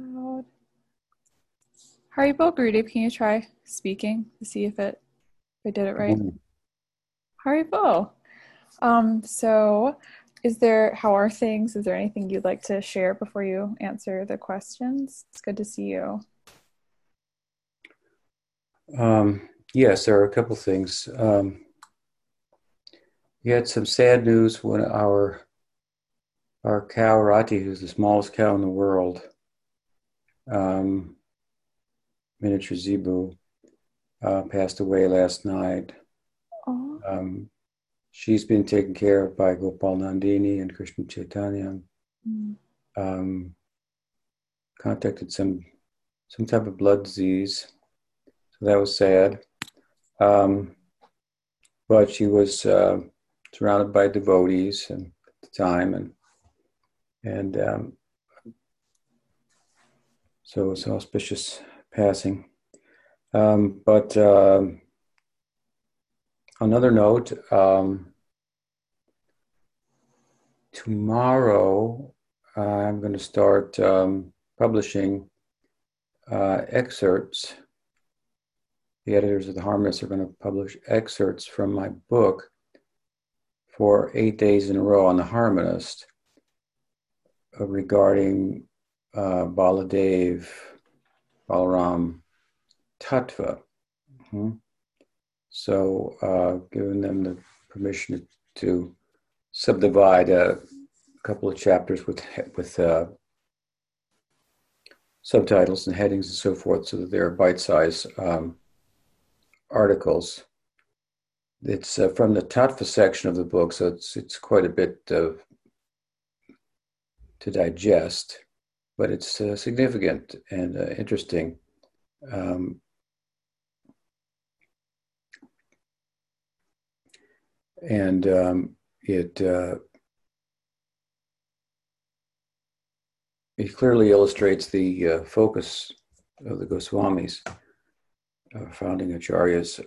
Haribol Gurudev, can you try speaking to see if I did it right? Haribol. So how are things? Is there anything you'd like to share before you answer the questions? It's good to see you. Yes, there are a couple things. We had some sad news when our cow, Rati, who's the smallest cow in the world, miniature zebu, passed away last night. She's been taken care of by Gopal Nandini and Krishna Chaitanya. Contacted some type of blood disease, so that was sad. But she was surrounded by devotees at the time, and so it's an auspicious passing. But another note, tomorrow I'm going to start publishing excerpts. The editors of the Harmonists are going to publish excerpts from my book for 8 days in a row on the Harmonist regarding Baladev, Balaram, Tattva. So giving them the permission to subdivide a couple of chapters with subtitles and headings and so forth, so that they're bite-sized articles. It's from the Tattva section of the book, so it's quite a bit to digest, but it's significant and interesting. It clearly illustrates the focus of the Goswamis, founding acharyas,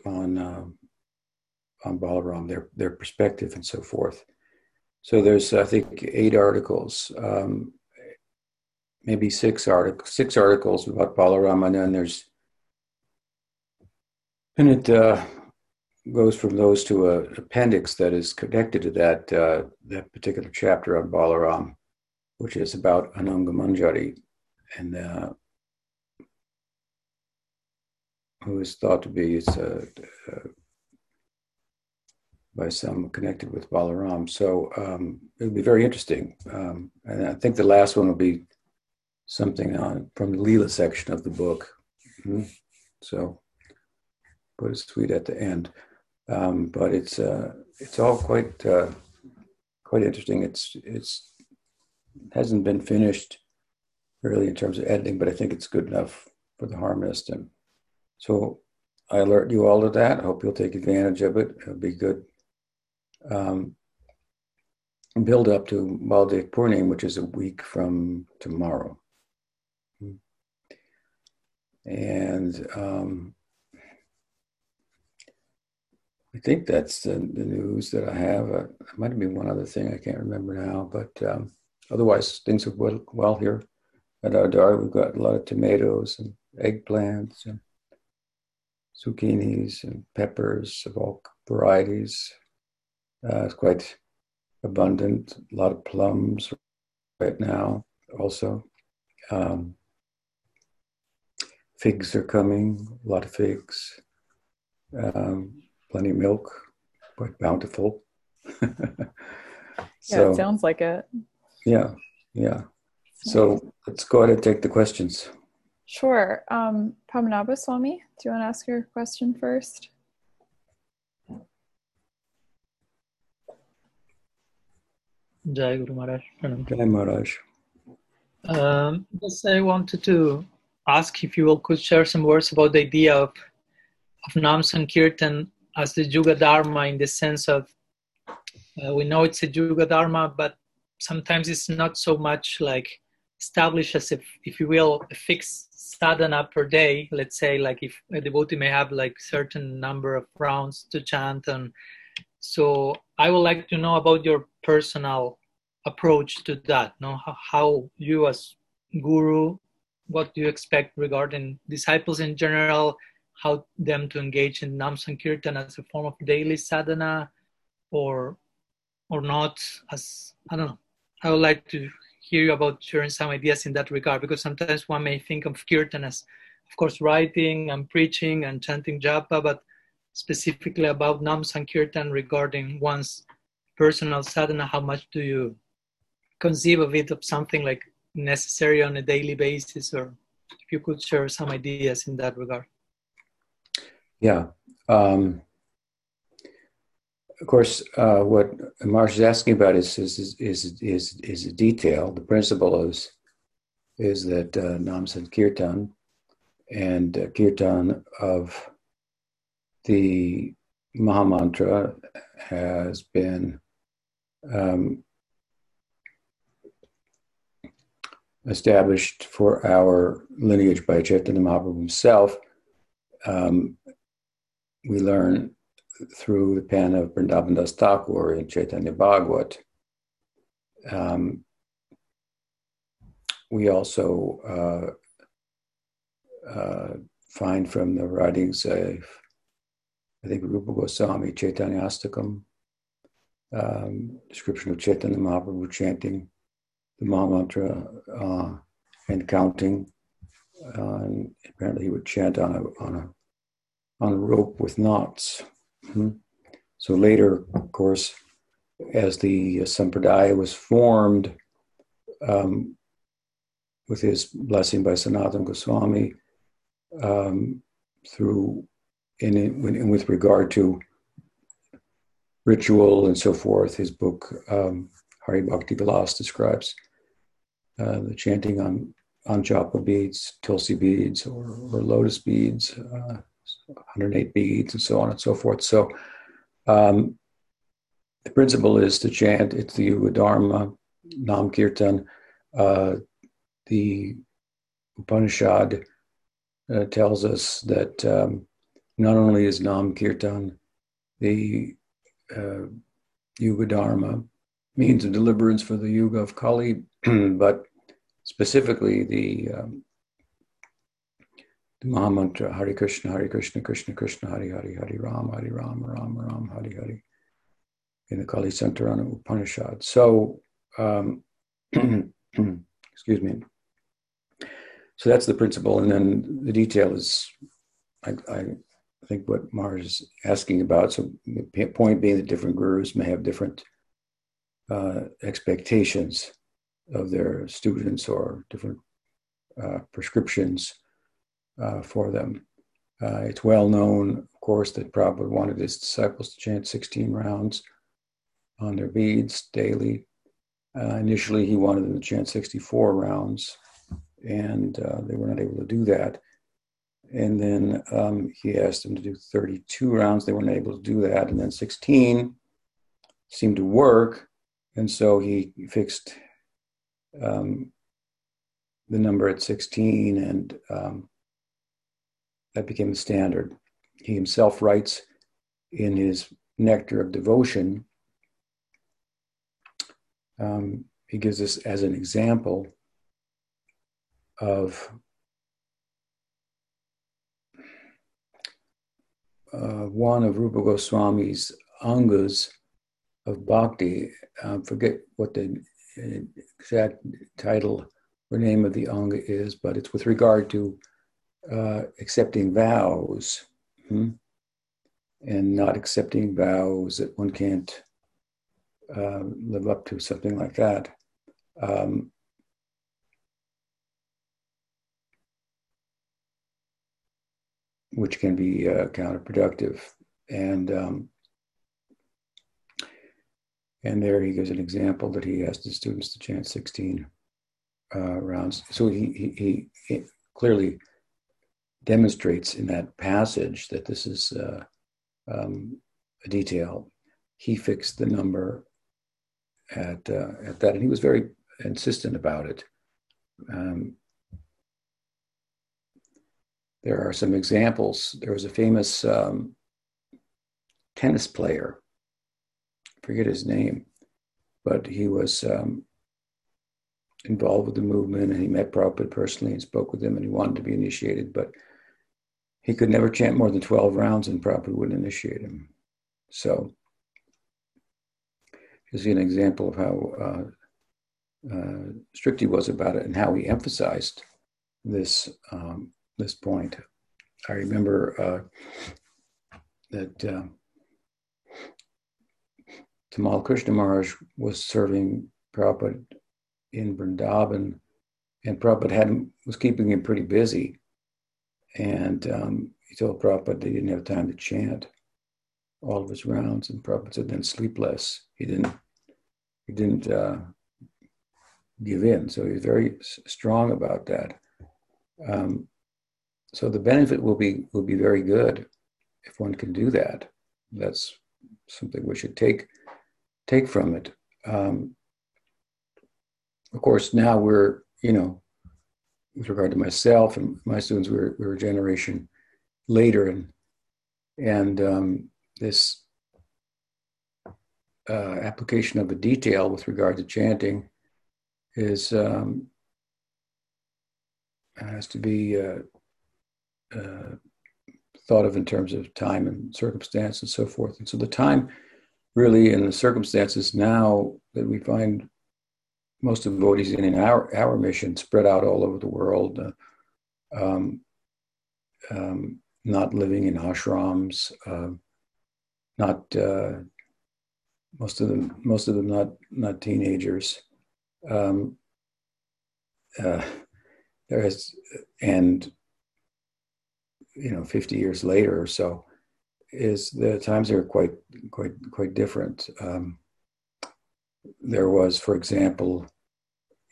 on Balaram, their perspective and so forth. So there's, I think, 8 articles, maybe 6 articles about Balaram, and then it goes from those to an appendix that is connected to that particular chapter on Balaram, which is about Ananga Manjari, and who is thought to be by some connected with Balaram. So it'll be very interesting, and I think the last one will be something from the Leela section of the book. So, put a sweet at the end. But it's all quite interesting. It's hasn't been finished really in terms of editing, but I think it's good enough for the Harmonist. And so I alert you all to that. I hope you'll take advantage of it. It'll be good build up to Maldeek Purname, which is a week from tomorrow. And I think that's the news that I have. There might have been one other thing, I can't remember now, but otherwise things are well here at Adara. We've got a lot of tomatoes and eggplants and zucchinis and peppers of all varieties. It's quite abundant, a lot of plums right now also. Figs are coming, a lot of figs. Plenty of milk, quite bountiful. It sounds like it. Yeah. So let's go ahead and take the questions. Sure. Pamanabha Swami, do you want to ask your question first? Jai Guru Maharaj. Jai Maharaj. Yes, I wanted to ask if you all could share some words about the idea of Nam Sankirtan as the Yuga Dharma, in the sense of, we know it's a Yuga Dharma, but sometimes it's not so much like established as if you will, a fixed sadhana per day. Let's say, like, if a devotee may have like certain number of rounds to chant. And so I would like to know about your personal approach to that. How you as guru what do you expect regarding disciples in general, how them to engage in Nam Sankirtan as a form of daily sadhana or not? As I don't know, I would like to hear you about sharing some ideas in that regard, because sometimes one may think of kirtan as, of course, writing and preaching and chanting japa, but specifically about Nam Sankirtan regarding one's personal sadhana, how much do you conceive of it, of something like necessary on a daily basis, or if you could share some ideas in that regard. Yeah. Of course, what Marsh is asking about is a detail. The principle is that Nam Sankirtan and Kirtan of the Mahamantra has been established for our lineage by Chaitanya Mahaprabhu himself. We learn through the pen of Vrindavan Das Thakur in Chaitanya Bhagavat. We also find from the writings of, I think, Rupa Goswami, Chaitanya Astakam, description of Chaitanya Mahaprabhu chanting the Mahamantra and counting. And apparently, he would chant on a rope with knots. Mm-hmm. So later, of course, as the Sampradaya was formed, with his blessing by Sanatana Goswami, with regard to ritual and so forth, his book Hari Bhakti Vilas describes the chanting on japa beads, tulsi beads, or lotus beads, 108 beads, and so on and so forth. So the principle is to chant, it's the Yuga Dharma, Nam Kirtan. The Upanishad tells us that not only is Nam Kirtan the Yuga Dharma, means of deliverance for the Yuga of Kali, but specifically the Mahamantra, Hare Krishna, Hare Krishna, Krishna Krishna, Hare Hare, Hare Rama, Hare Rama, Rama Rama, Hare Hare, in the Kali Santarana Upanishad. So, excuse me. So that's the principle, and then the detail is, I think, what Maharaj is asking about. So the point being that different gurus may have different expectations of their students, or different prescriptions for them. It's well known, of course, that Prabhupada wanted his disciples to chant 16 rounds on their beads daily. Initially, he wanted them to chant 64 rounds, and they were not able to do that. And then he asked them to do 32 rounds. They weren't able to do that. And then 16 seemed to work, and so he fixed the number at 16, and that became the standard. He himself writes in his Nectar of Devotion, he gives this as an example of one of Rupa Goswami's angas of bhakti. Forget what the exact title or name of the anga is, but it's with regard to accepting vows, and not accepting vows that one can't live up to, something like that. Which can be counterproductive. And there he gives an example that he asked his students to chant 16 rounds. So he clearly demonstrates in that passage that this is a detail. He fixed the number at that, and he was very insistent about it. There are some examples. There was a famous tennis player, I forget his name, but he was involved with the movement, and he met Prabhupada personally and spoke with him, and he wanted to be initiated, but he could never chant more than 12 rounds, and Prabhupada wouldn't initiate him. So, you see an example of how strict he was about it and how he emphasized this this point. I remember that Tamal Krishna Maharaj was serving Prabhupada in Vrindavan, and Prabhupada was keeping him pretty busy. And he told Prabhupada he didn't have time to chant all of his rounds, and Prabhupada said, "Then sleep less." He didn't give in, so he was very strong about that. So the benefit will be very good if one can do that. That's something we should take from it. Of course, now we're, with regard to myself and my students, we're a generation later, and this application of a detail with regard to chanting is has to be thought of in terms of time and circumstance and so forth. And so the time really and the circumstances now that we find most of the devotees in our mission spread out all over the world, not living in ashrams, most of them not teenagers. There is, and 50 years later or so, is the times are quite different. There was, for example,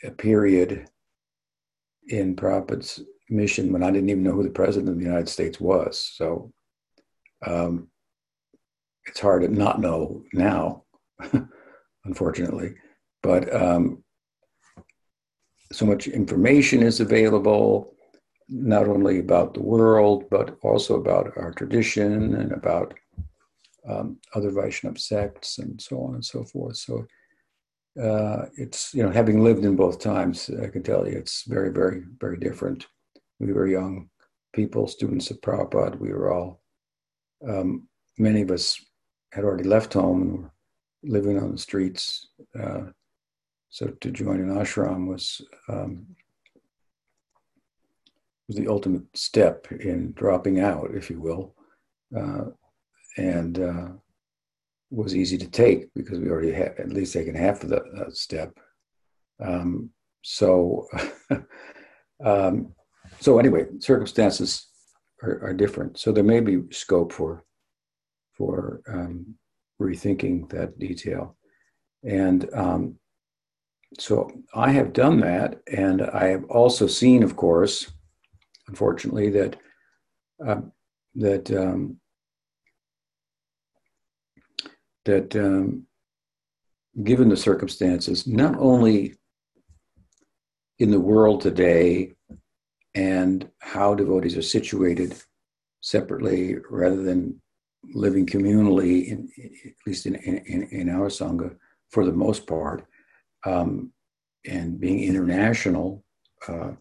a period in Prabhupada's mission when I didn't even know who the president of the United States was. So it's hard to not know now, unfortunately. But so much information is available, not only about the world, but also about our tradition and about other Vaishnava sects and so on and so forth. So it's, having lived in both times, I can tell you it's very, very, very different. We were young people, students of Prabhupada. We were all, many of us had already left home and were living on the streets. So to join an ashram was the ultimate step in dropping out, if you will, and was easy to take because we already had at least taken half of that step. So anyway, circumstances are different. So there may be scope for rethinking that detail. And so I have done that, and I have also seen, of course, unfortunately, that given the circumstances, not only in the world today and how devotees are situated separately rather than living communally, at least in our Sangha for the most part, and being international, not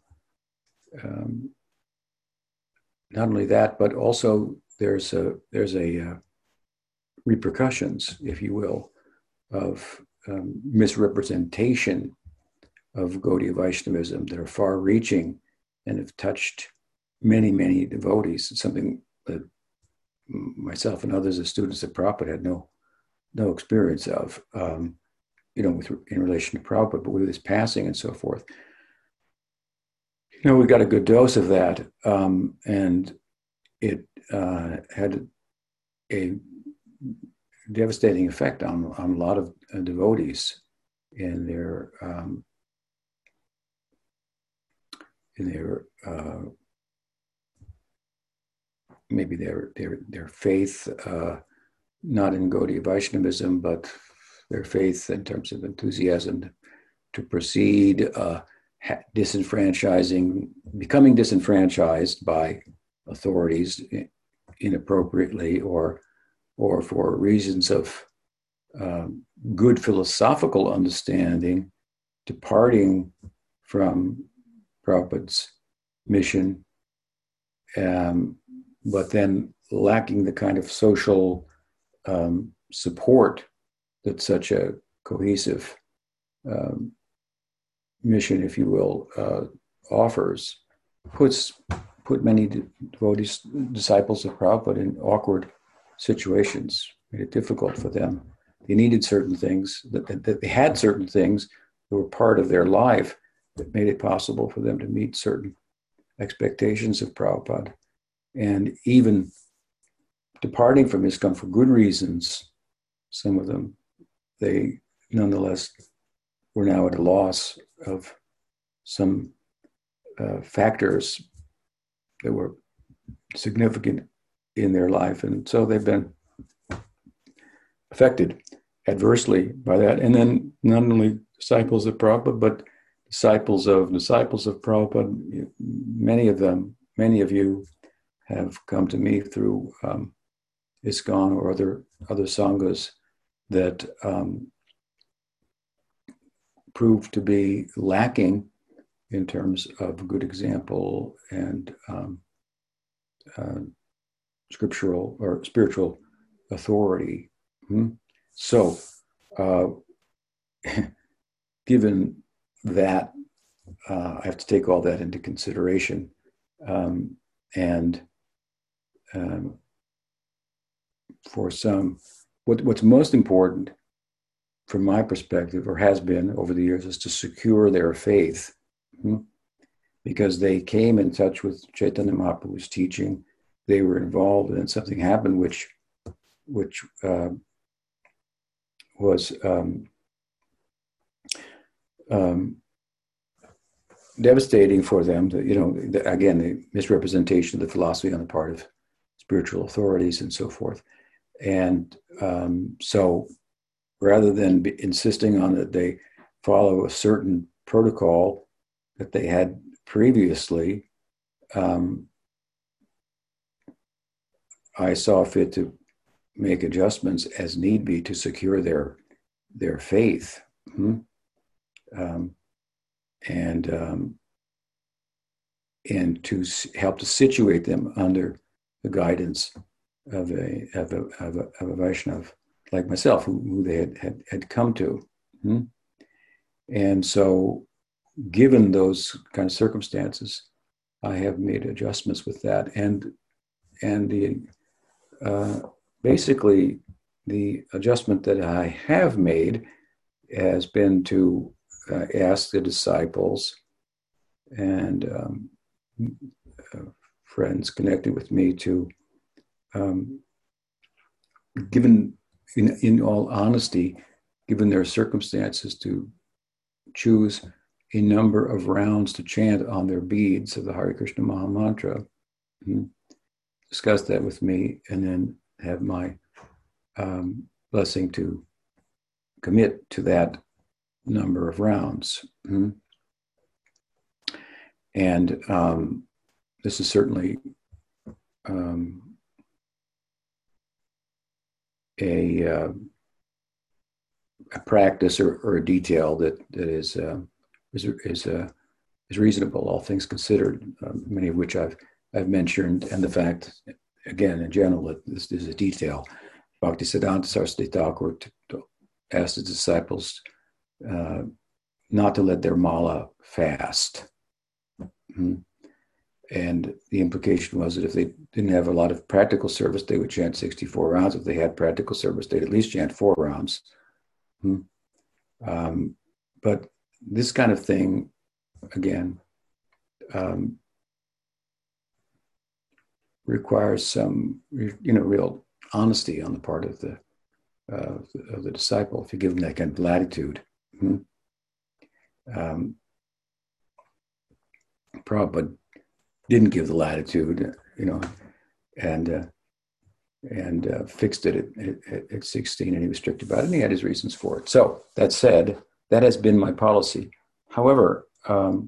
only that, but also there's a repercussions, if you will, of misrepresentation of Gaudiya Vaishnavism that are far-reaching and have touched many, many devotees. It's something that myself and others as students of Prabhupada had no experience of, in relation to Prabhupada, but with his passing and so forth. We got a good dose of that, and it had a devastating effect on a lot of devotees in their maybe their faith, not in Gaudiya Vaishnavism, but their faith in terms of enthusiasm to proceed, becoming disenfranchised by authorities inappropriately or for reasons of good philosophical understanding, departing from Prabhupada's mission, but then lacking the kind of social support that such a cohesive mission, if you will, offers, put many devotees, disciples of Prabhupada, in awkward situations, made it difficult for them. They needed certain things, that they had certain things that were part of their life that made it possible for them to meet certain expectations of Prabhupada. And even departing from ISKCON for good reasons, some of them, they nonetheless were now at a loss of some factors that were significant in their life. And so they've been affected adversely by that. And then not only disciples of Prabhupada, but disciples of Prabhupada, many of you have come to me through ISKCON or other sanghas that proved to be lacking in terms of good example and scriptural or spiritual authority. So, given that, I have to take all that into consideration, and for some, what's most important from my perspective, or has been over the years, is to secure their faith, because they came in touch with Chaitanya Mahaprabhu's teaching. They were involved, and something happened which was devastating for them. Again, the misrepresentation of the philosophy on the part of spiritual authorities and so forth. And so, rather than insisting on that they follow a certain protocol that they had previously, I saw fit to make adjustments as need be to secure their faith. And to help to situate them under the guidance of a Vaishnava like myself, who they had come to. And so, given those kind of circumstances, I have made adjustments with that, and the basically the adjustment that I have made has been to ask the disciples and friends connected with me to, given in all honesty, given their circumstances, to choose a number of rounds to chant on their beads of the Hare Krishna Mahamantra, discuss that with me, and then have my blessing to commit to that number of rounds. And this is certainly a practice or a detail that is reasonable, all things considered, many of which I've mentioned, and the fact, again, in general, that this is a detail. Bhaktisiddhanta Saraswati Thakur asked the disciples not to let their mala fast. And the implication was that if they didn't have a lot of practical service, they would chant 64 rounds. If they had practical service, they'd at least chant 4 rounds. But this kind of thing, again, requires some, real honesty on the part of the disciple, if you give them that kind of latitude. Prabhupada didn't give the latitude, and fixed it at 16, and he was strict about it, and he had his reasons for it. So that said, that has been my policy. However, I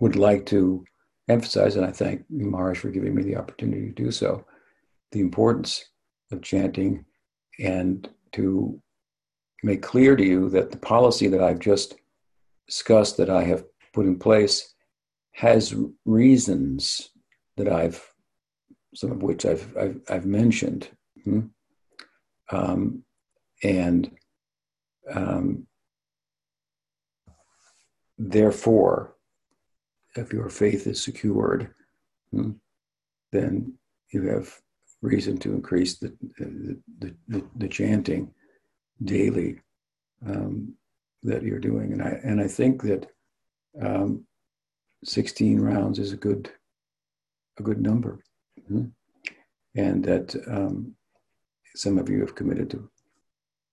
would like to emphasize, and I thank Maharaj for giving me the opportunity to do so, the importance of chanting and to make clear to you that the policy that I've just discussed, that I have put in place, has reasons that I've, some of which I've mentioned. Therefore, if your faith is secured, then you have reason to increase the chanting daily that you're doing. And I think that 16 rounds is a good number, and that some of you have committed to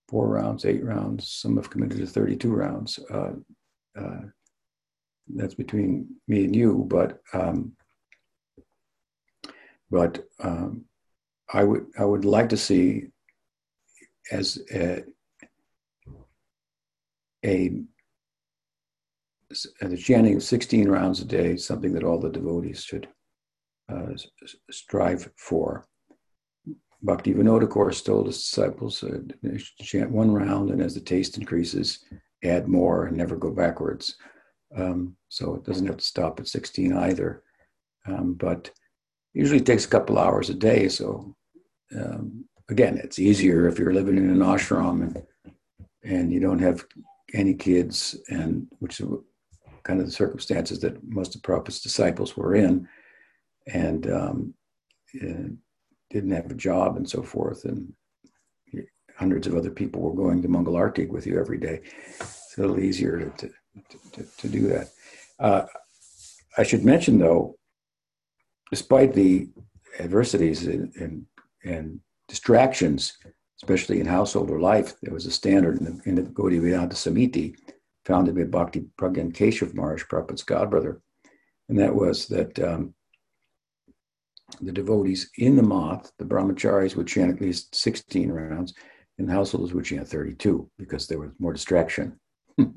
4 rounds, 8 rounds. Some have committed to 32 rounds. That's between me and you, but I would like to see as the chanting of 16 rounds a day, something that all the devotees should strive for. Bhakti Vinod course told his disciples to chant 1 round, and as the taste increases, add more and never go backwards. So it doesn't have to stop at 16 either. But usually it takes a couple hours a day. So again, it's easier if you're living in an ashram and you don't have any kids, and which are kind of the circumstances that most of the prophet's disciples were in, and didn't have a job and so forth, and hundreds of other people were going to Mangalartik with you every day. It's a little easier to do that. I should mention, though, despite the adversities and distractions, especially in householder life, there was a standard in the Gaudiya Vedanta Samiti, founded by Bhakti Pragyan Keshav Maharaj, Prabhupada's godbrother, and that was that the devotees in the moth, the brahmacharis, would chant at least 16 rounds, and householders would chant 32 because there was more distraction. Of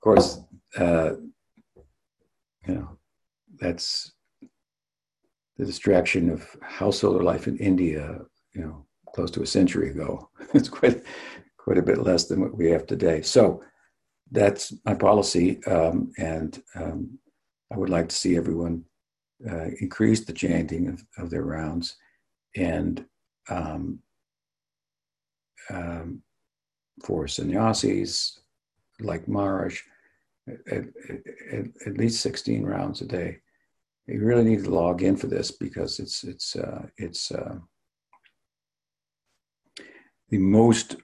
course, that's the distraction of householder life in India, close to a century ago. It's quite a bit less than what we have today. So that's my policy, and I would like to see everyone increase the chanting of their rounds, and for sannyasis like Maharaj, at least 16 rounds a day. You really need to log in for this, because it's the most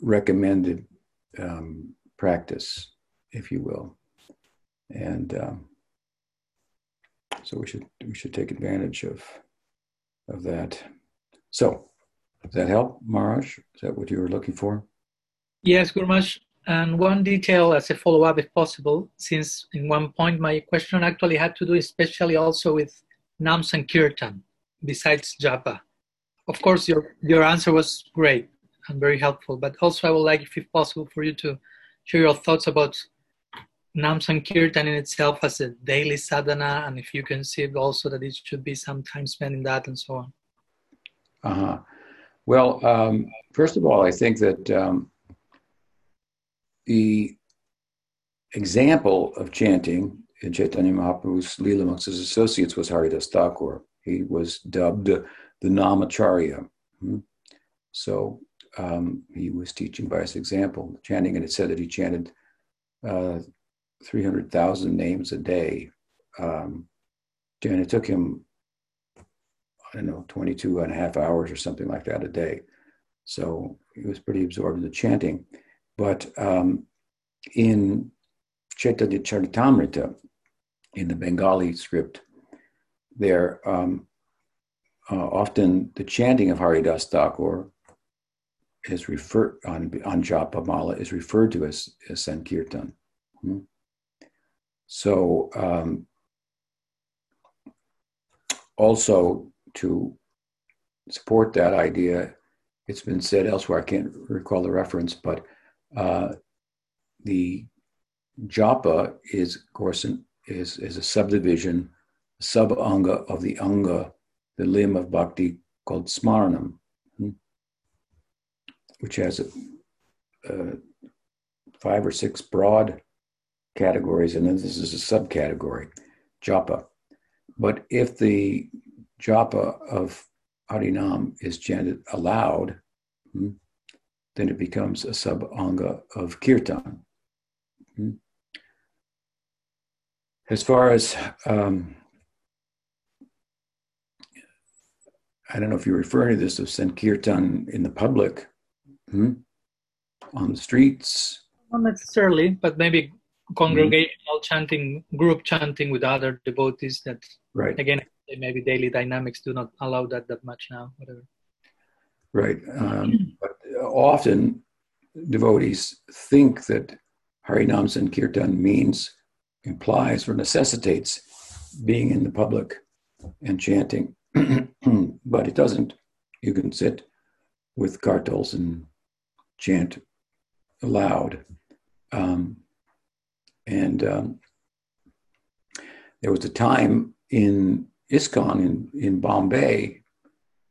recommended practice, if you will, and so we should take advantage of that. So, does that help, Maharaj? Is that what you were looking for? Yes, Guru Maharaj. And one detail as a follow-up, if possible, since in one point my question actually had to do especially also with Nam Sankirtan, besides Japa. Of course, your answer was great and very helpful, but also I would like, if possible, for you to share your thoughts about Nam Sankirtan in itself as a daily sadhana, and if you conceive also that it should be some time spent in that and so on. Well, first of all, I think that the example of chanting in Chaitanya Mahaprabhu's Leela amongst his associates was Haridas Thakur. He was dubbed the Namacharya. So he was teaching by his example, chanting, and it said that he chanted 300,000 names a day. And it took him, 22 and a half hours or something like that a day. So he was pretty absorbed in the chanting. But in Chaitanya Charitamrita, in the Bengali script, there often the chanting of Haridas Thakur is referred on Japa Mala is referred to as Sankirtan. So also to support that idea, it's been said elsewhere. I can't recall the reference, but the Japa is, of course, is a subdivision, sub-anga of the limb of bhakti called Smarnam. which has five or six broad categories, and then this is a subcategory, japa. But if the japa of Harinam is chanted aloud, then it becomes a sub-anga of kirtan. As far as, I don't know if you're referring to this, of Sankirtan in the public, on the streets. Not necessarily, but maybe congregational chanting, group chanting with other devotees that, right. Again, maybe daily dynamics do not allow that much now, whatever. Right. But often devotees think that Harinam Sankirtan implies or necessitates being in the public and chanting, but it doesn't. You can sit with kartals and chant aloud. There was a time in ISKCON in Bombay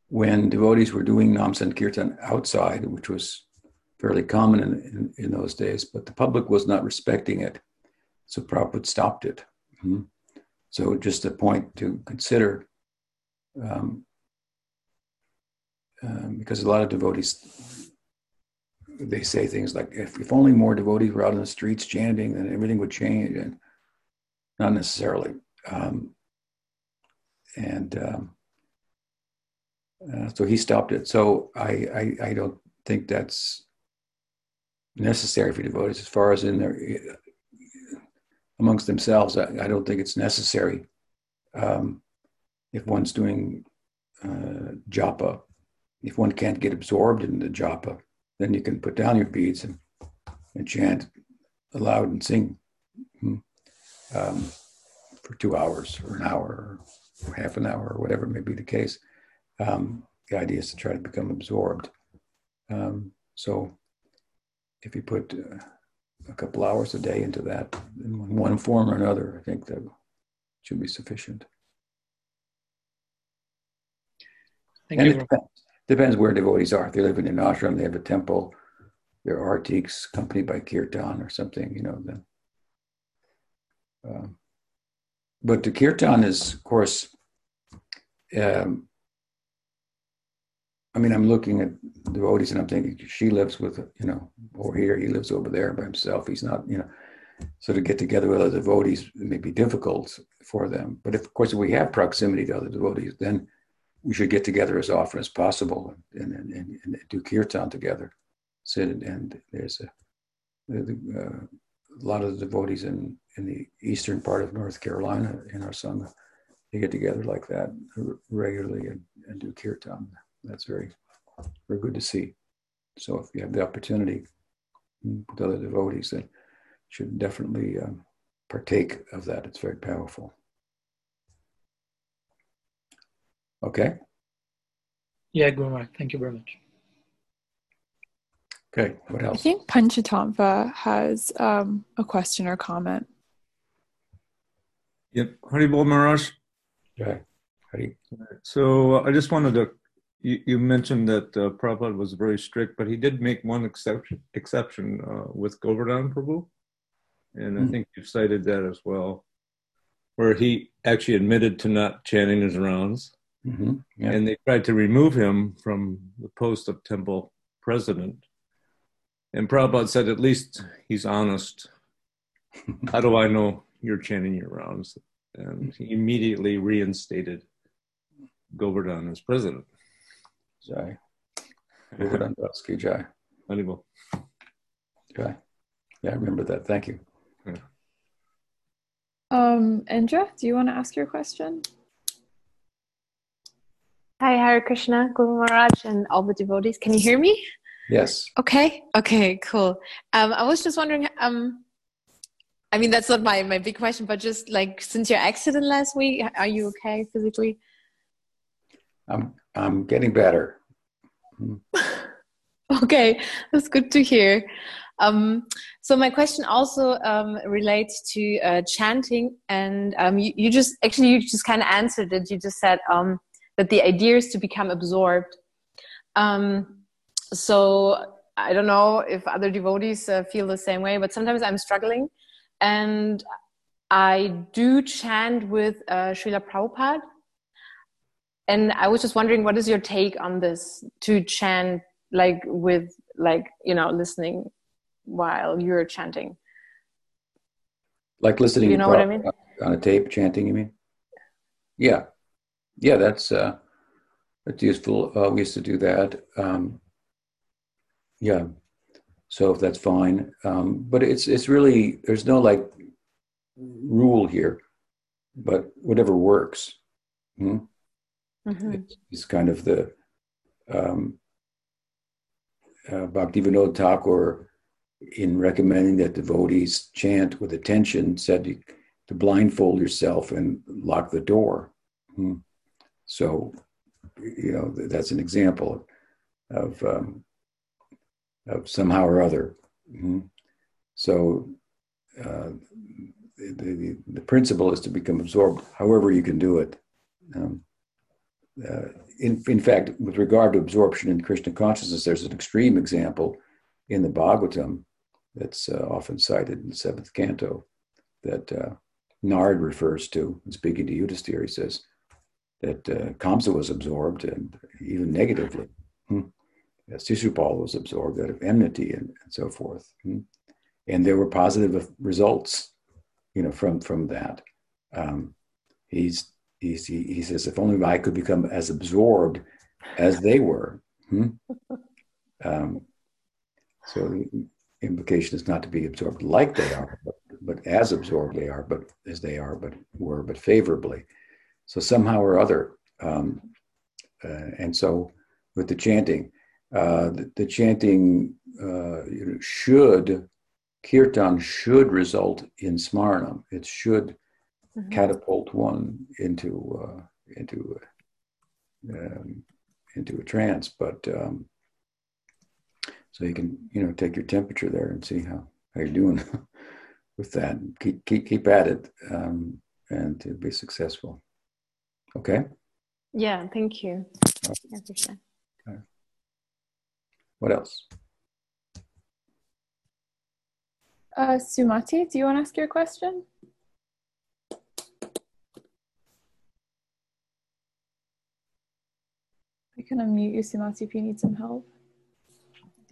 when devotees were doing Nam Sankirtan outside, which was fairly common in those days, but the public was not respecting it, so Prabhupada stopped it. So just a point to consider, because a lot of devotees, they say things like, if only more devotees were out in the streets chanting, then everything would change, and not necessarily. So he stopped it. So I don't think that's necessary for devotees. As far as in their amongst themselves, I don't think it's necessary if one's doing japa. If one can't get absorbed in the japa, then you can put down your beads and chant aloud and sing for 2 hours or an hour or half an hour or whatever may be the case. The idea is to try to become absorbed. So if you put a couple hours a day into that in one form or another, I think that should be sufficient. It depends where devotees are. If they live in an ashram, they have a temple, there are artiques accompanied by kirtan or something, you know. Then, but the kirtan is, of course, I mean, I'm looking at devotees and I'm thinking, she lives with, you know, over here, he lives over there by himself. He's not, you know, so to get together with other devotees may be difficult for them. But if, of course, if we have proximity to other devotees, then we should get together as often as possible and do kirtan together. And there's a lot of the devotees in the eastern part of North Carolina in our sangha, they get together like that regularly and do kirtan. That's very good to see. So if you have the opportunity with other devotees, then you should definitely partake of that. It's very powerful. Okay? Yeah, Guru Maharaj, thank you very much. Okay, what else? I think Panchatampa has a question or comment. Yep, Hari Bol Maharaj. Yeah, Hari. So I just wanted to, you mentioned that Prabhupada was very strict, but he did make one exception with Govardhan Prabhu. And I think you cited that as well, where he actually admitted to not chanting his rounds. Yeah. And they tried to remove him from the post of temple president. And Prabhupada said, at least he's honest. How do I know you're chanting your rounds? And he immediately reinstated Govardhan as president. Jai. Govardhan Das Ki Jai. Haribo. Jai. Yeah, I remember that. Thank you. Yeah. Indra, do you want to ask your question? Hi, Hare Krishna, Guru Maharaj, and all the devotees. Can you hear me? Yes. Okay, cool. I was just wondering, I mean, that's not my big question, but just like since your accident last week, are you okay physically? I'm getting better. Okay, that's good to hear. So my question also relates to chanting, and you just kind of answered it. You just said that the idea is to become absorbed. So I don't know if other devotees feel the same way, but sometimes I'm struggling. And I do chant with Srila Prabhupada. And I was just wondering, what is your take on this, to chant like with, like, you know, listening while you're chanting? Like listening, you know what I mean? On a tape chanting, you mean? Yeah. Yeah, that's useful. We used to do that. Yeah. So if that's fine. But it's really, there's no like rule here, but whatever works. Hmm? Mm-hmm. It's kind of the Bhaktivinoda Thakur, in recommending that devotees chant with attention, said to blindfold yourself and lock the door. Mm-hmm. So, you know, that's an example of somehow or other. Mm-hmm. So the principle is to become absorbed, however you can do it. In fact, with regard to absorption in Krishna consciousness, there's an extreme example in the Bhagavatam that's often cited in the 7th canto that Nard refers to. Speaking to Yudhisthira, he says that Kamsa was absorbed, and even negatively. Hmm? Sisupal was absorbed out of enmity and so forth. Hmm? And there were positive results, you know, from that. He says, if only I could become as absorbed as they were. Hmm? So the implication is not to be absorbed like they are, but as absorbed they are, but as they are, but were, but favorably. So somehow or other. And so with the chanting, you know, should, kirtan should result in smarnam. It should catapult one into a trance, but so you can, you know, take your temperature there and see how you're doing with that. Keep at it, and to be successful. Okay. Yeah. Thank you. Okay. What else? Sumati, do you want to ask your question? I can unmute you, Sumati, if you need some help.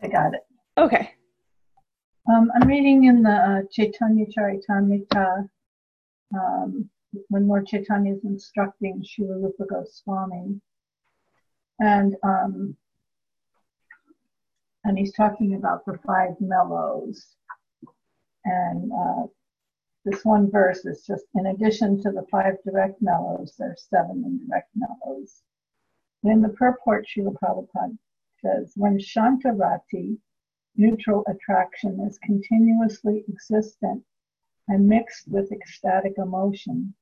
I got it. Okay. I'm reading in the Chaitanya Charitamrita, when Lord Chaitanya is instructing Srila Rupa Goswami. And he's talking about the 5 mellows. And this one verse is just, in addition to the 5 direct mellows, there's 7 indirect mellows. In the purport, Srila Prabhupada says, when Shanta Rati, neutral attraction, is continuously existent and mixed with ecstatic emotion,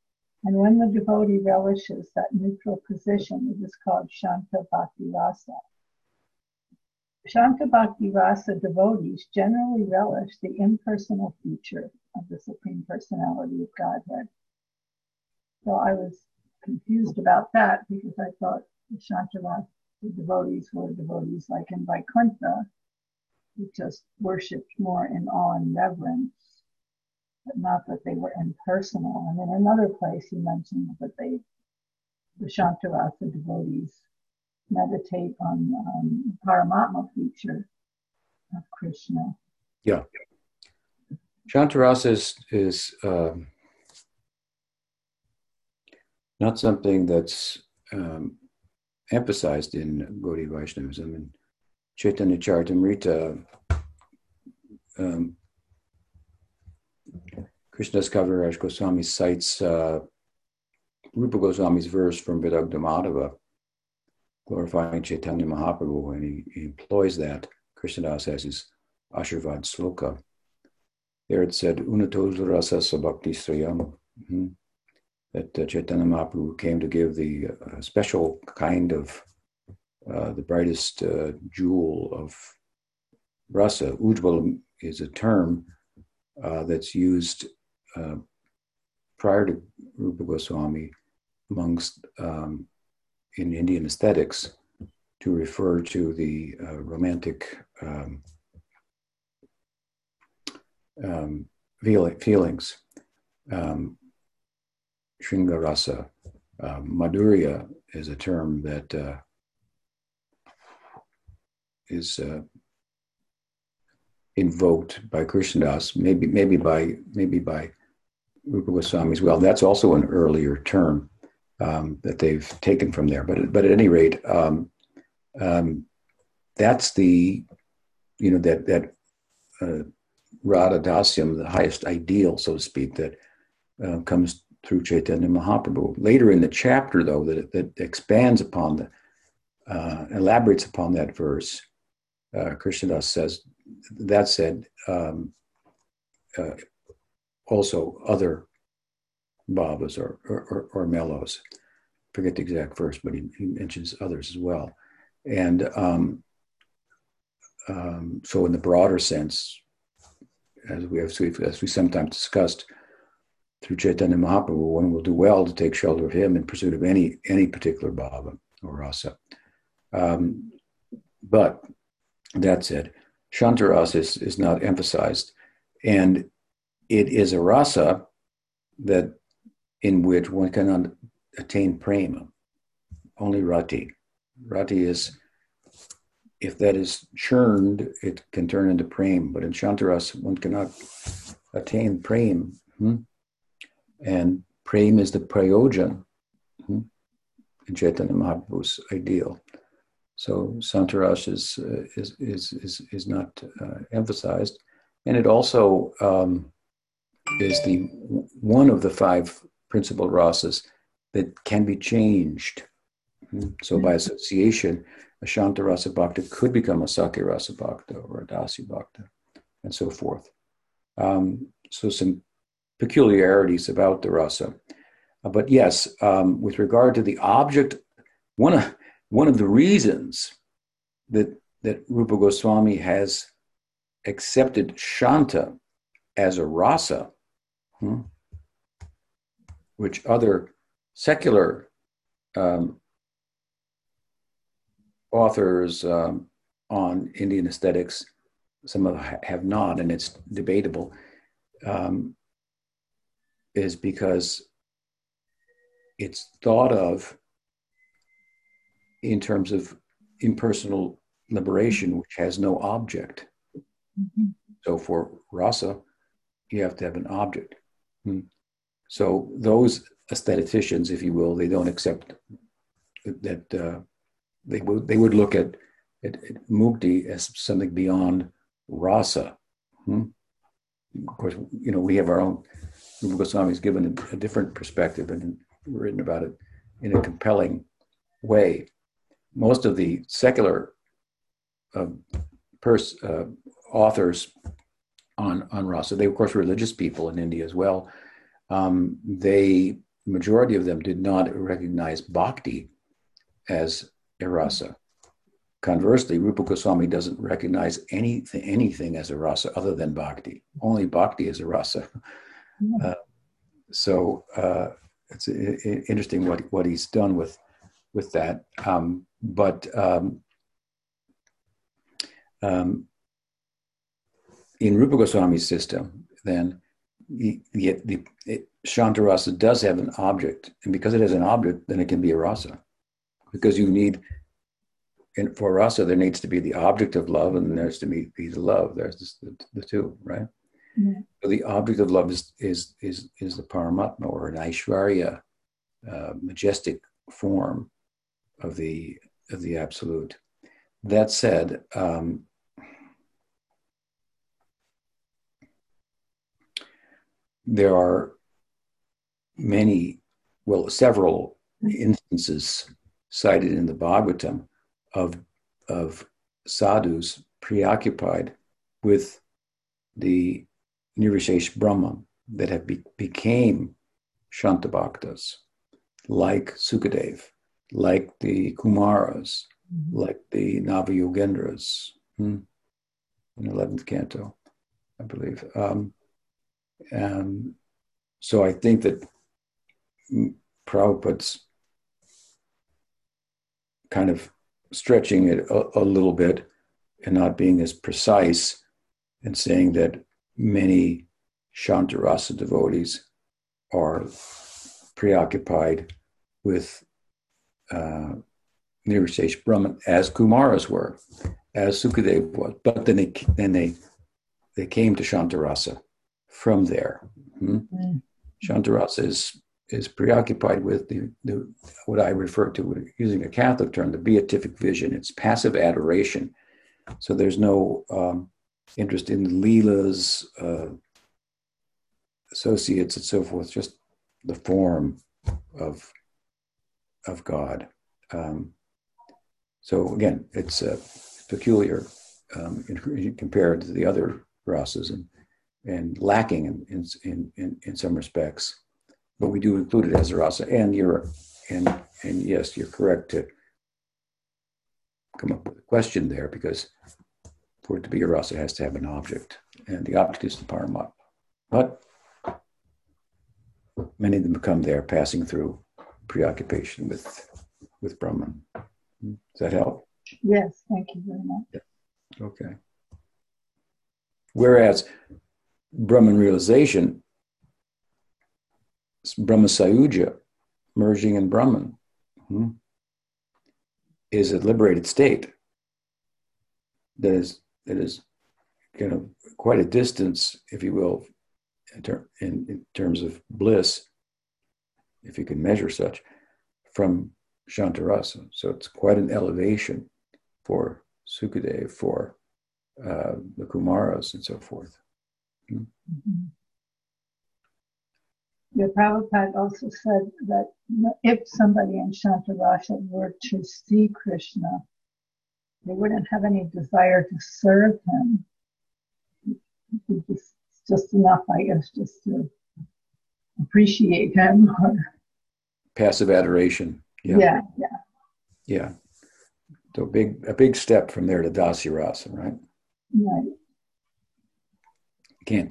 and when the devotee relishes that neutral position, it is called Shanta Bhakti Rasa. Shanta Bhakti Rasa devotees generally relish the impersonal feature of the Supreme Personality of Godhead. So I was confused about that, because I thought the Shantarasa devotees were devotees like in Vaikuntha, who just worshipped more in awe and reverence, but not that they were impersonal. And in another place, he mentioned that the Shantarasa devotees meditate on the Paramatma feature of Krishna. Yeah. Shantarasa is not something that's emphasized in Gaudiya Vaishnavism. In Chaitanya Charitamrita, Krishna Das Kaviraj Goswami cites Rupa Goswami's verse from Vidagdha Madhava, glorifying Chaitanya Mahaprabhu, and he employs that. Krishna Das has his Ashirvad Sloka. There it said, Unatoja Rasa Sabhakti Sriyam. Mm-hmm. That Chaitanya Mahaprabhu came to give the special kind of the brightest jewel of rasa. Ujjvala is a term that's used prior to Rupa Goswami amongst in Indian aesthetics to refer to the romantic feelings, Shringarasa. Madhurya is a term that is invoked by Krishna Das, maybe by Rupa Goswami as well. That's also an earlier term that they've taken from there. But at any rate, that's the that Radha Dasyam, the highest ideal, so to speak, that comes through Chaitanya Mahaprabhu. Later in the chapter, though, that expands upon elaborates upon that verse, Krishnadas says, that said, also other bhavas or mellows. I forget the exact verse, but he mentions others as well. And so in the broader sense, as we sometimes discussed, through Chaitanya Mahaprabhu, one will do well to take shelter of him in pursuit of any particular bhava or rasa. But that said, Shantarasa is not emphasized, and it is a rasa that in which one cannot attain prema, only rati. Rati is, if that is churned, it can turn into prema, but in Shantarasa, one cannot attain prema. And prema is the prayojan in Chaitanya Mahaprabhu's ideal. So Shantarasa is not emphasized, and it also is the one of the five principal rasas that can be changed. So by association, a Shantarasa bhakta could become a Sakya Rasa bhakta or a Dasya bhakta, and so forth. So some peculiarities about the rasa, but yes, with regard to the object, one of the reasons that Rupa Goswami has accepted Shanta as a rasa, which other secular authors on Indian aesthetics, some of them have not, and it's debatable. Is because it's thought of in terms of impersonal liberation, which has no object. So for rasa, you have to have an object. So those aestheticians, if you will, they don't accept that. They would look at mukti as something beyond rasa. Of course, we have our own. Rupa Goswami has given a different perspective and written about it in a compelling way. Most of the secular authors on rasa, they of course were religious people in India as well. Majority of them did not recognize bhakti as a rasa. Conversely, Rupa Goswami doesn't recognize anything as a rasa other than bhakti. Only bhakti is a rasa. So it's interesting what he's done with that. In Rupa Goswami's system, then the Shantarasa does have an object, and because it has an object, then it can be a rasa. Because for rasa, there needs to be the object of love, and there's to be the love. There's the two, right? So the object of love is the Paramatma, or an Aishwarya, majestic form of the absolute. That said, there are several instances cited in the Bhagavatam of sadhus preoccupied with the Nirvishesh Brahma that have became Shanta Bhaktas, like Sukadeva, like the Kumaras, like the Navayogendras, in 11th canto, I believe. So I think that Prabhupada's kind of stretching it a little bit and not being as precise and saying that many Shantarasa devotees are preoccupied with Nirvisesh Brahman, as Kumaras were, as Sukadeva was. But then they came to Shantarasa from there. Shantarasa is preoccupied with the what I refer to, using a Catholic term, the beatific vision. It's passive adoration. So there's no interest in the Leelas, associates, and so forth. Just the form of God. So again, it's peculiar compared to the other rasas and lacking in some respects. But we do include it as a rasa, and yes, you're correct to come up with a question there, because for it to be a rasa, it has to have an object, and the object is the Paramatma. But many of them come there, passing through preoccupation with Brahman. Does that help? Yes, thank you very much. Yeah. Okay. Whereas Brahman realization, Brahma Sayuja, merging in Brahman, is a liberated state that is kind of quite a distance, if you will, in terms of bliss, if you can measure such, from Shantarasa. So it's quite an elevation for Sukadeva, for the Kumaras, and so forth. Mm-hmm. The Prabhupada also said that if somebody in Shantarasa were to see Krishna, they wouldn't have any desire to serve him. It's just enough, I guess, just to appreciate him. Passive adoration. Yeah. So a big step from there to Dasyarasa, right? Right. You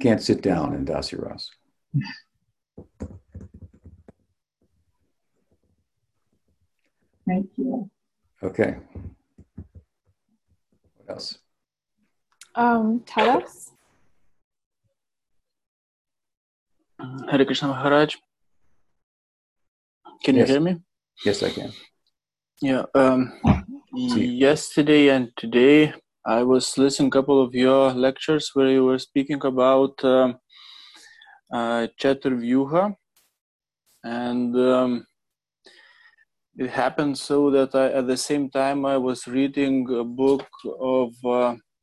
can't sit down in Dasyarasa. Thank you. Okay. What else? Tell us. Hare Krishna Maharaj. Can you hear me? Yes, I can. Yeah. Yesterday and today, I was listening to a couple of your lectures where you were speaking about Chaturvyuha, and it happened so that at the same time I was reading a book of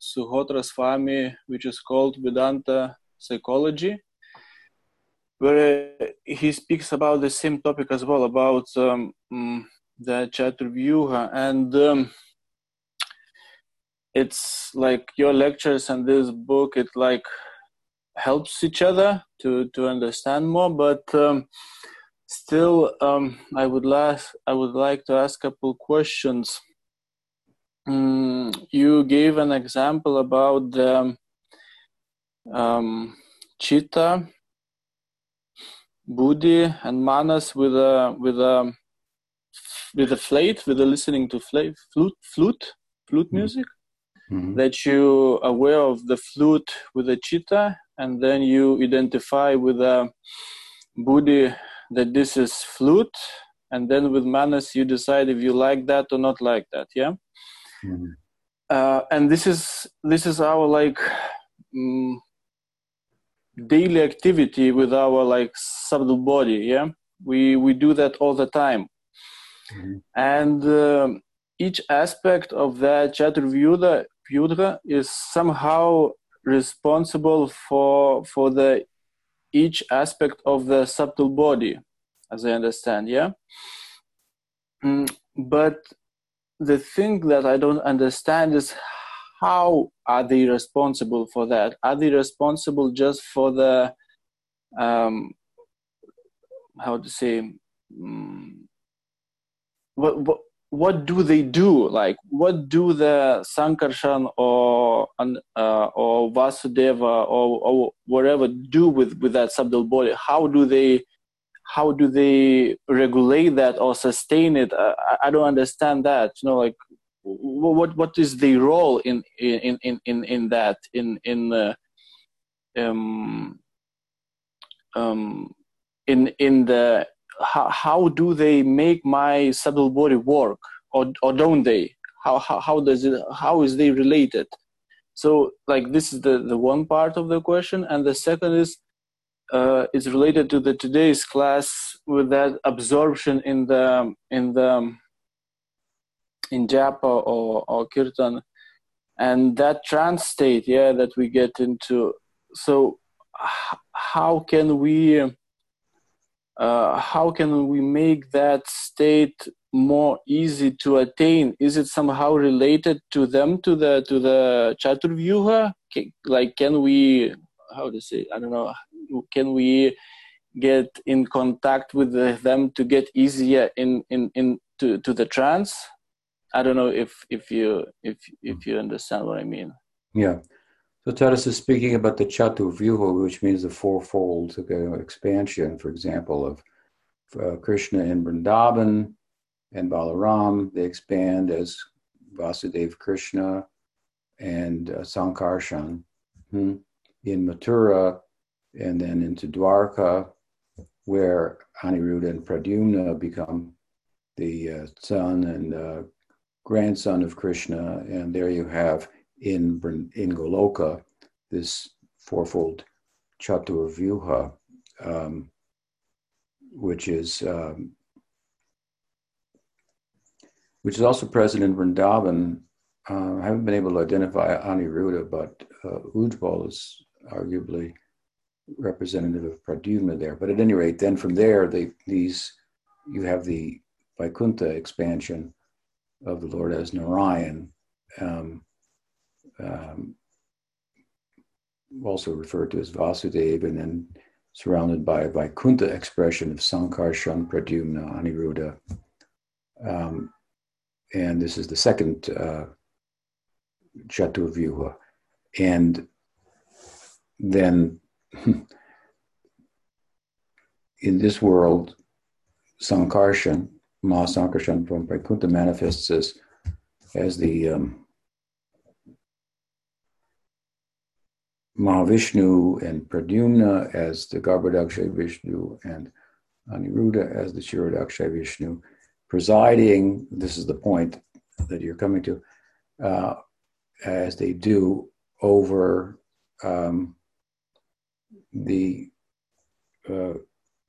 Suhotra Swami, which is called Vedanta Psychology, where he speaks about the same topic as well, about the Chaturvyuha, and it's like your lectures and this book, it like helps each other to understand more, but still I would like to ask a couple questions. You gave an example about the chitta, buddhi, and manas with a flute, with a listening to flute music. Mm-hmm. That you are aware of the flute with the chitta, and then you identify with the buddhi that this is flute, and then with manas you decide if you like that or not like that. Yeah. Mm-hmm. And this is our like daily activity with our like subtle body. Yeah, we do that all the time. Mm-hmm. And each aspect of that Chaturvyuha is somehow responsible for the each aspect of the subtle body, as I understand, yeah? But the thing that I don't understand is, how are they responsible for that? Are they responsible just for the, what do they do? Like, what do the Sankarshan or Vasudeva or whatever do with that subtle body? How do they regulate that or sustain it? I don't understand that. You know, like, what is the role in that in in the how do they make my subtle body work, or don't they? How does it, how is they related? So like this is the one part of the question, and the second is it's related to the today's class with that absorption in japa or kirtan, and that trance state, yeah, that we get into. So how can we make that state more easy to attain? Is it somehow related to them, to the Chaturvyuha? Like, can we, how to say, I don't know, can we get in contact with them to get easier into the trance? I don't know if you understand what I mean. Yeah. So Taras is speaking about the Chaturvyuha, which means the fourfold expansion, for example, of Krishna in Vrindavan and Balaram. They expand as Vasudeva Krishna and Sankarshan in Mathura, and then into Dwarka, where Aniruddha and Pradyumna become the son and grandson of Krishna, and there you have in Goloka this fourfold Chaturvyuha, which is also present in Vrindavan. I haven't been able to identify Aniruddha, but Ujjwal is arguably representative of Pradyumna there. But at any rate, then from there, you have the Vaikuntha expansion of the Lord as Narayan, also referred to as Vasudeva, and then surrounded by a Vaikuntha expression of Sankarshan, Pradyumna, Aniruddha. And this is the second Chaturvyuha. And then in this world, Sankarshan, Mahasankarshan from Vaikuntha manifests as the Mahavishnu, and Pradyumna as the Garbhodakshay Vishnu, and Aniruddha as the Shirodakshay Vishnu, presiding, this is the point that you're coming to, as they do over the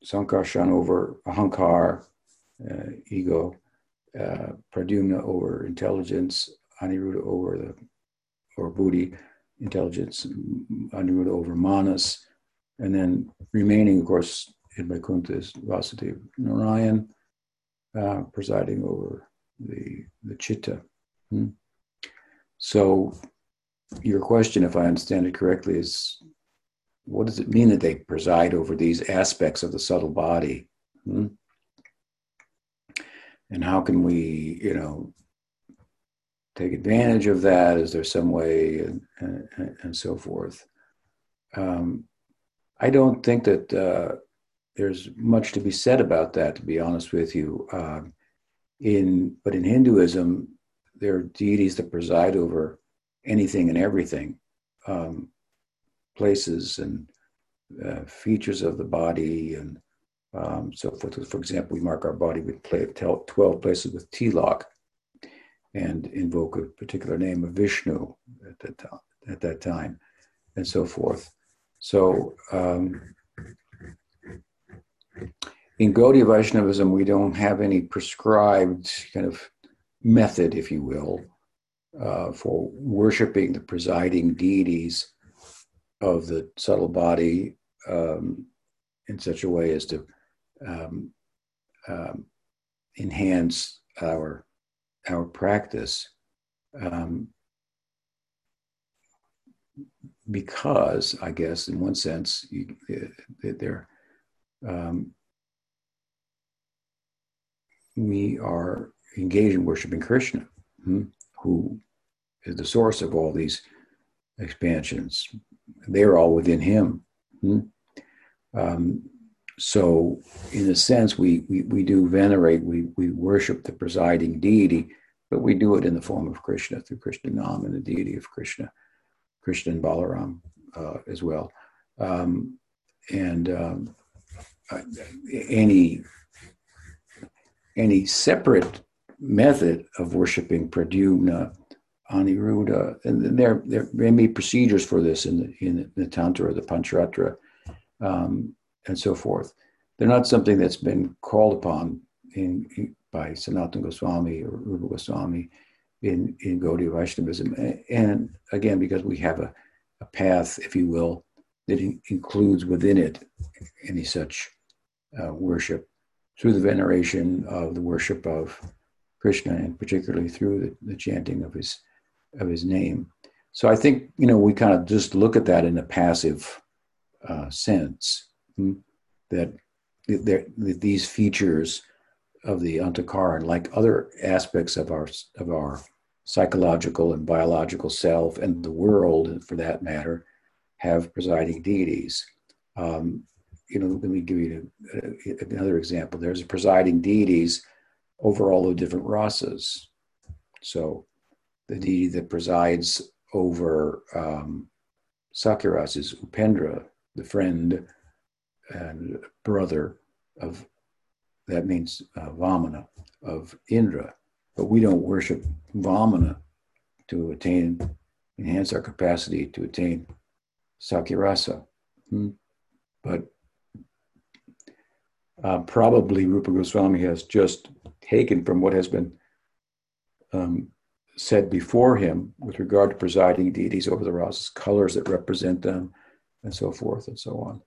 Sankarshan over Ahankar, ego, Pradyumna over intelligence, Aniruddha over buddhi, intelligence, Aniruddha over manas, and then remaining, of course, in Vaikuntha is Vasudeva Narayan, presiding over the citta. So your question, if I understand it correctly, is what does it mean that they preside over these aspects of the subtle body? And how can we, take advantage of that? Is there some way, and so forth? I don't think that there's much to be said about that, to be honest with you. But in Hinduism, there are deities that preside over anything and everything, places and features of the body and so forth. For example, we mark our body with 12 places with tilak, and invoke a particular name of Vishnu at that time, and so forth. So in Gaudiya Vaishnavism, we don't have any prescribed kind of method, if you will, for worshiping the presiding deities of the subtle body in such a way as to enhance our practice, because I guess in one sense we are engaged in worshiping Krishna, who is the source of all these expansions. They're all within him. So in a sense, we do venerate, we worship the presiding deity, but we do it in the form of Krishna, through Krishna Nam and the deity of Krishna and Balaram as well. Any separate method of worshiping Pradyumna, Aniruddha, and there may be procedures for this in the Tantra, the Pancharatra, and so forth. They're not something that's been called upon by Sanatana Goswami or Rupa Goswami in Gaudiya Vaishnavism. And again, because we have a path, if you will, that includes within it any such worship through the veneration of the worship of Krishna, and particularly through the chanting of his name. So I think, we kind of just look at that in a passive sense, that these features of the Antakaran, like other aspects of our psychological and biological self and the world, for that matter, have presiding deities. Let me give you another example. There's presiding deities over all the different rasas. So the deity that presides over Sakya rasa is Upendra, the friend and brother of, that means Vamana, of Indra. But we don't worship Vamana to enhance our capacity to attain Sakya rasa. But probably Rupa Goswami has just taken from what has been said before him with regard to presiding deities over the rasas, colors that represent them, and so forth and so on.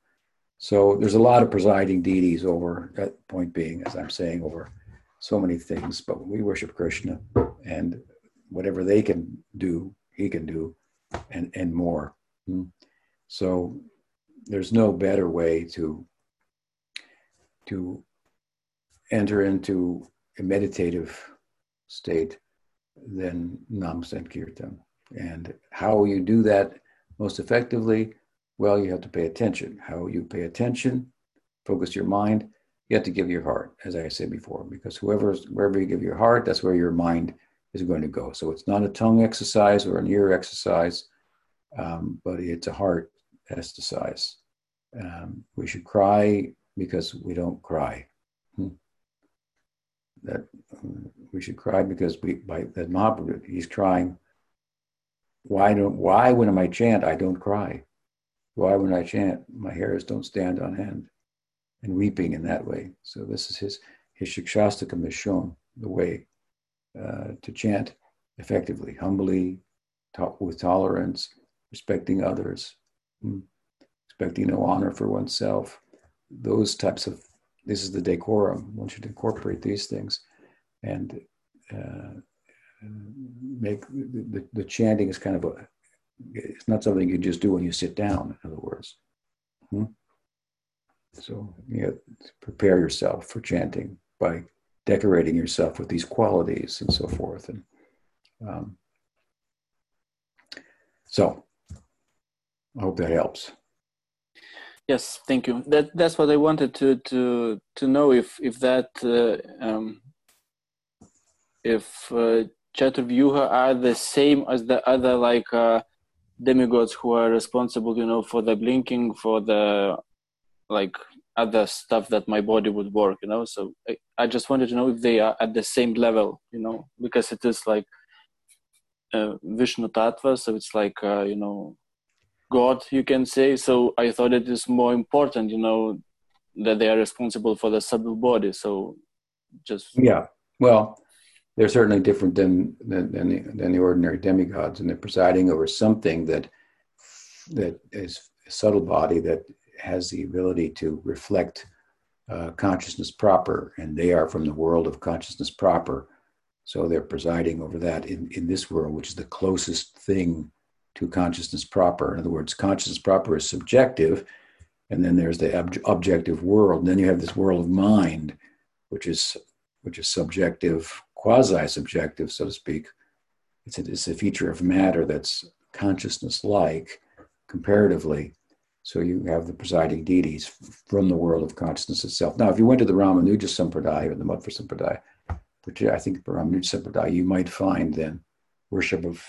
So there's a lot of presiding deities over, that point being, as I'm saying, over so many things, but we worship Krishna, and whatever they can do, he can do, and more. So there's no better way to enter into a meditative state than Nam Sankirtan. And how you do that most effectively, well, you have to pay attention. How you pay attention, focus your mind, you have to give your heart, as I said before, because wherever you give your heart, that's where your mind is going to go. So it's not a tongue exercise or an ear exercise, but it's a heart exercise. We should cry because we don't cry. That we should cry because that Mahaprabhu, he's crying. Why when I chant, I don't cry? Why when I chant, my hairs don't stand on end? And weeping in that way. So this is his Shikshastakam is shown the way to chant effectively, humbly, with tolerance, respecting others, expecting no honor for oneself. Those types of, this is the decorum. One should incorporate these things and make the chanting is kind of it's not something you just do when you sit down, in other words. So you prepare yourself for chanting by decorating yourself with these qualities and so forth. And so I hope that helps. Yes, thank you. That's what I wanted to know, if that if Chaturvyuha are the same as the other demigods who are responsible, for the blinking, for the other stuff that my body would work, So I just wanted to know if they are at the same level, because it is Vishnu Tattva, so it's God, you can say. So I thought it is more important, that they are responsible for the subtle body. So just well, they're certainly different than the ordinary demigods, and they're presiding over something that is a subtle body that has the ability to reflect consciousness proper, and they are from the world of consciousness proper. So they're presiding over that in this world, which is the closest thing to consciousness proper. In other words, consciousness proper is subjective, and then there's the objective world. And then you have this world of mind, which is subjective, quasi-subjective, so to speak. It's a feature of matter that's consciousness-like, comparatively. So you have the presiding deities from the world of consciousness itself. Now, if you went to the Ramanuja Sampradaya or the Madhva Sampradaya, which I think the Ramanuja Sampradaya, you might find then worship of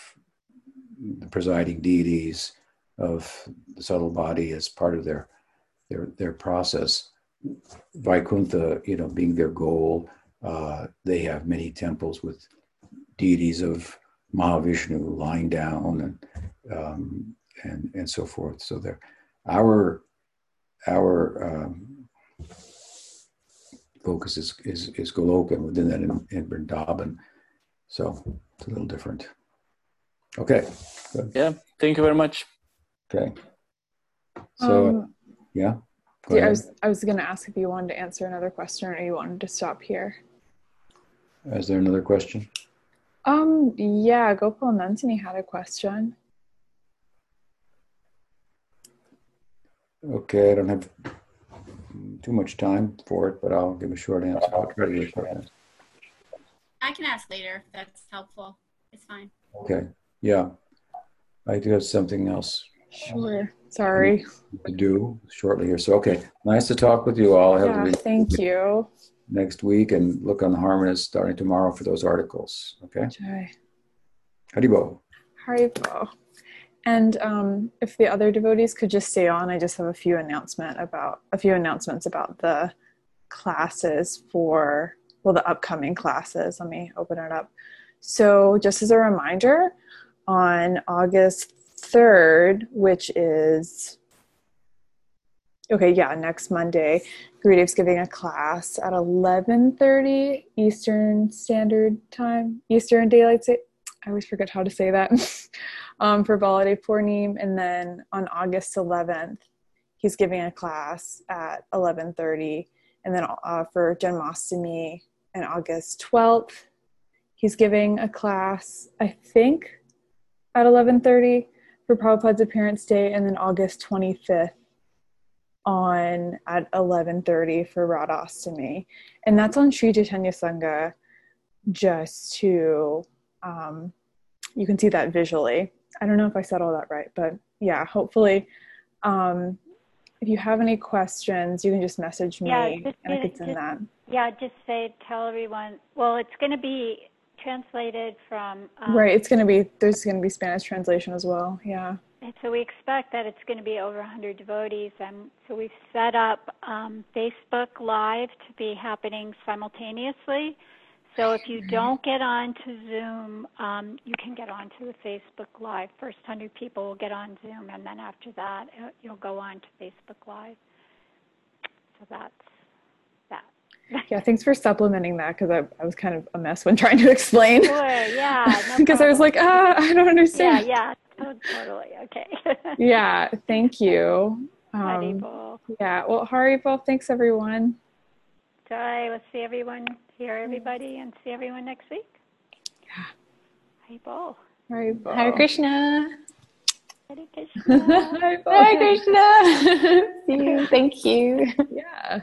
the presiding deities, of the subtle body as part of their process. Vaikuntha, being their goal, they have many temples with deities of Mahavishnu lying down and so forth. So there, our focus is Goloka, and within that in Vrindavan. So it's a little different. Okay. Good. Yeah. Thank you very much. Okay. So, yeah. Yeah, I was going to ask if you wanted to answer another question or you wanted to stop here. Is there another question? Yeah, Gopal Nandini had a question. Okay, I don't have too much time for it, but I'll give a short answer. I'll try to give a short answer. I can ask later if that's helpful. It's fine. Okay, yeah. I do have something else. Sure. Sorry. To do shortly here. So, okay. Nice to talk with you all. Yeah, thank you. Next week, and look on the Harmonists starting tomorrow for those articles. Okay. Jai. Haribo. Haribo. And if the other devotees could just stay on, I just have a few announcements about the classes for, well, the upcoming classes. Let me open it up. So, just as a reminder, on August 3rd, which is, okay, yeah, next Monday, Gurudev's giving a class at 11:30 Eastern Standard Time, Eastern Daylight Savings. I always forget how to say that. For Balaram Purnim, and then on August 11th, he's giving a class at 11:30, and then for Janmashtami on August 12th, he's giving a class, I think, at 11:30 for Prabhupada's Appearance Day, and then August 25th at 11:30 for Radhastami. And that's on Sri Chaitanya Sangha, just to, you can see that visually. I don't know if I said all that right, but yeah, hopefully. If you have any questions, you can just message me, and I could send that. Yeah, just say, tell everyone, well, it's going to be translated from right, there's going to be Spanish translation as well, yeah. And so we expect that it's going to be over 100 devotees, and so we've set up Facebook Live to be happening simultaneously. So if you don't get on to Zoom, you can get on to the Facebook Live. First 100 people will get on Zoom, and then after that, you'll go on to Facebook Live. So that's that. Yeah, thanks for supplementing that, because I was kind of a mess when trying to explain. Sure, yeah. Because no I was like, I don't understand. Yeah, totally. Okay. Yeah, thank you. Haribo. Yeah, well, Haribo, thanks, everyone. Jai, let's see everyone, hear everybody, and see everyone next week. Yeah. Haribo. Haribo. Hare Krishna. Hare Krishna. Hare Krishna. See you. Thank you. Yeah.